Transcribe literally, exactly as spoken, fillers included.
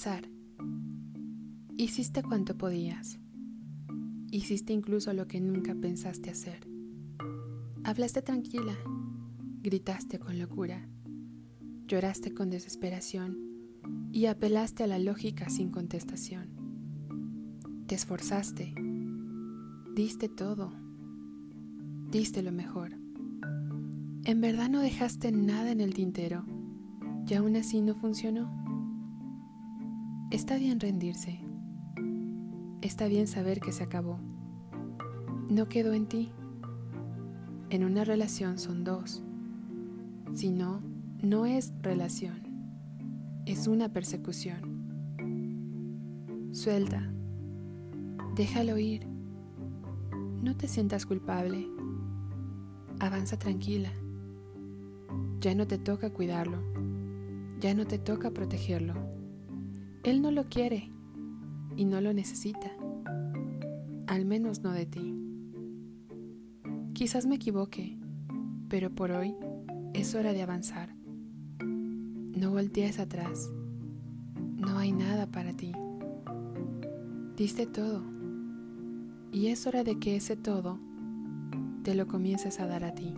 descansar. Hiciste cuanto podías. Hiciste incluso lo que nunca pensaste hacer. Hablaste tranquila, gritaste con locura, lloraste con desesperación y apelaste a la lógica sin contestación. Te esforzaste, diste todo, diste lo mejor. En verdad no dejaste nada en el tintero y aún así no funcionó. Está bien rendirse. Está bien saber que se acabó. No quedó en ti. En una relación son dos. Si no, no es relación. Es una persecución. Suelta. Déjalo ir. No te sientas culpable. Avanza tranquila. Ya no te toca cuidarlo. Ya no te toca protegerlo. Él no lo quiere. Y no lo necesita, al menos no de ti. Quizás me equivoque, pero por hoy es hora de avanzar. No voltees atrás, no hay nada para ti. Diste todo, y es hora de que ese todo te lo comiences a dar a ti.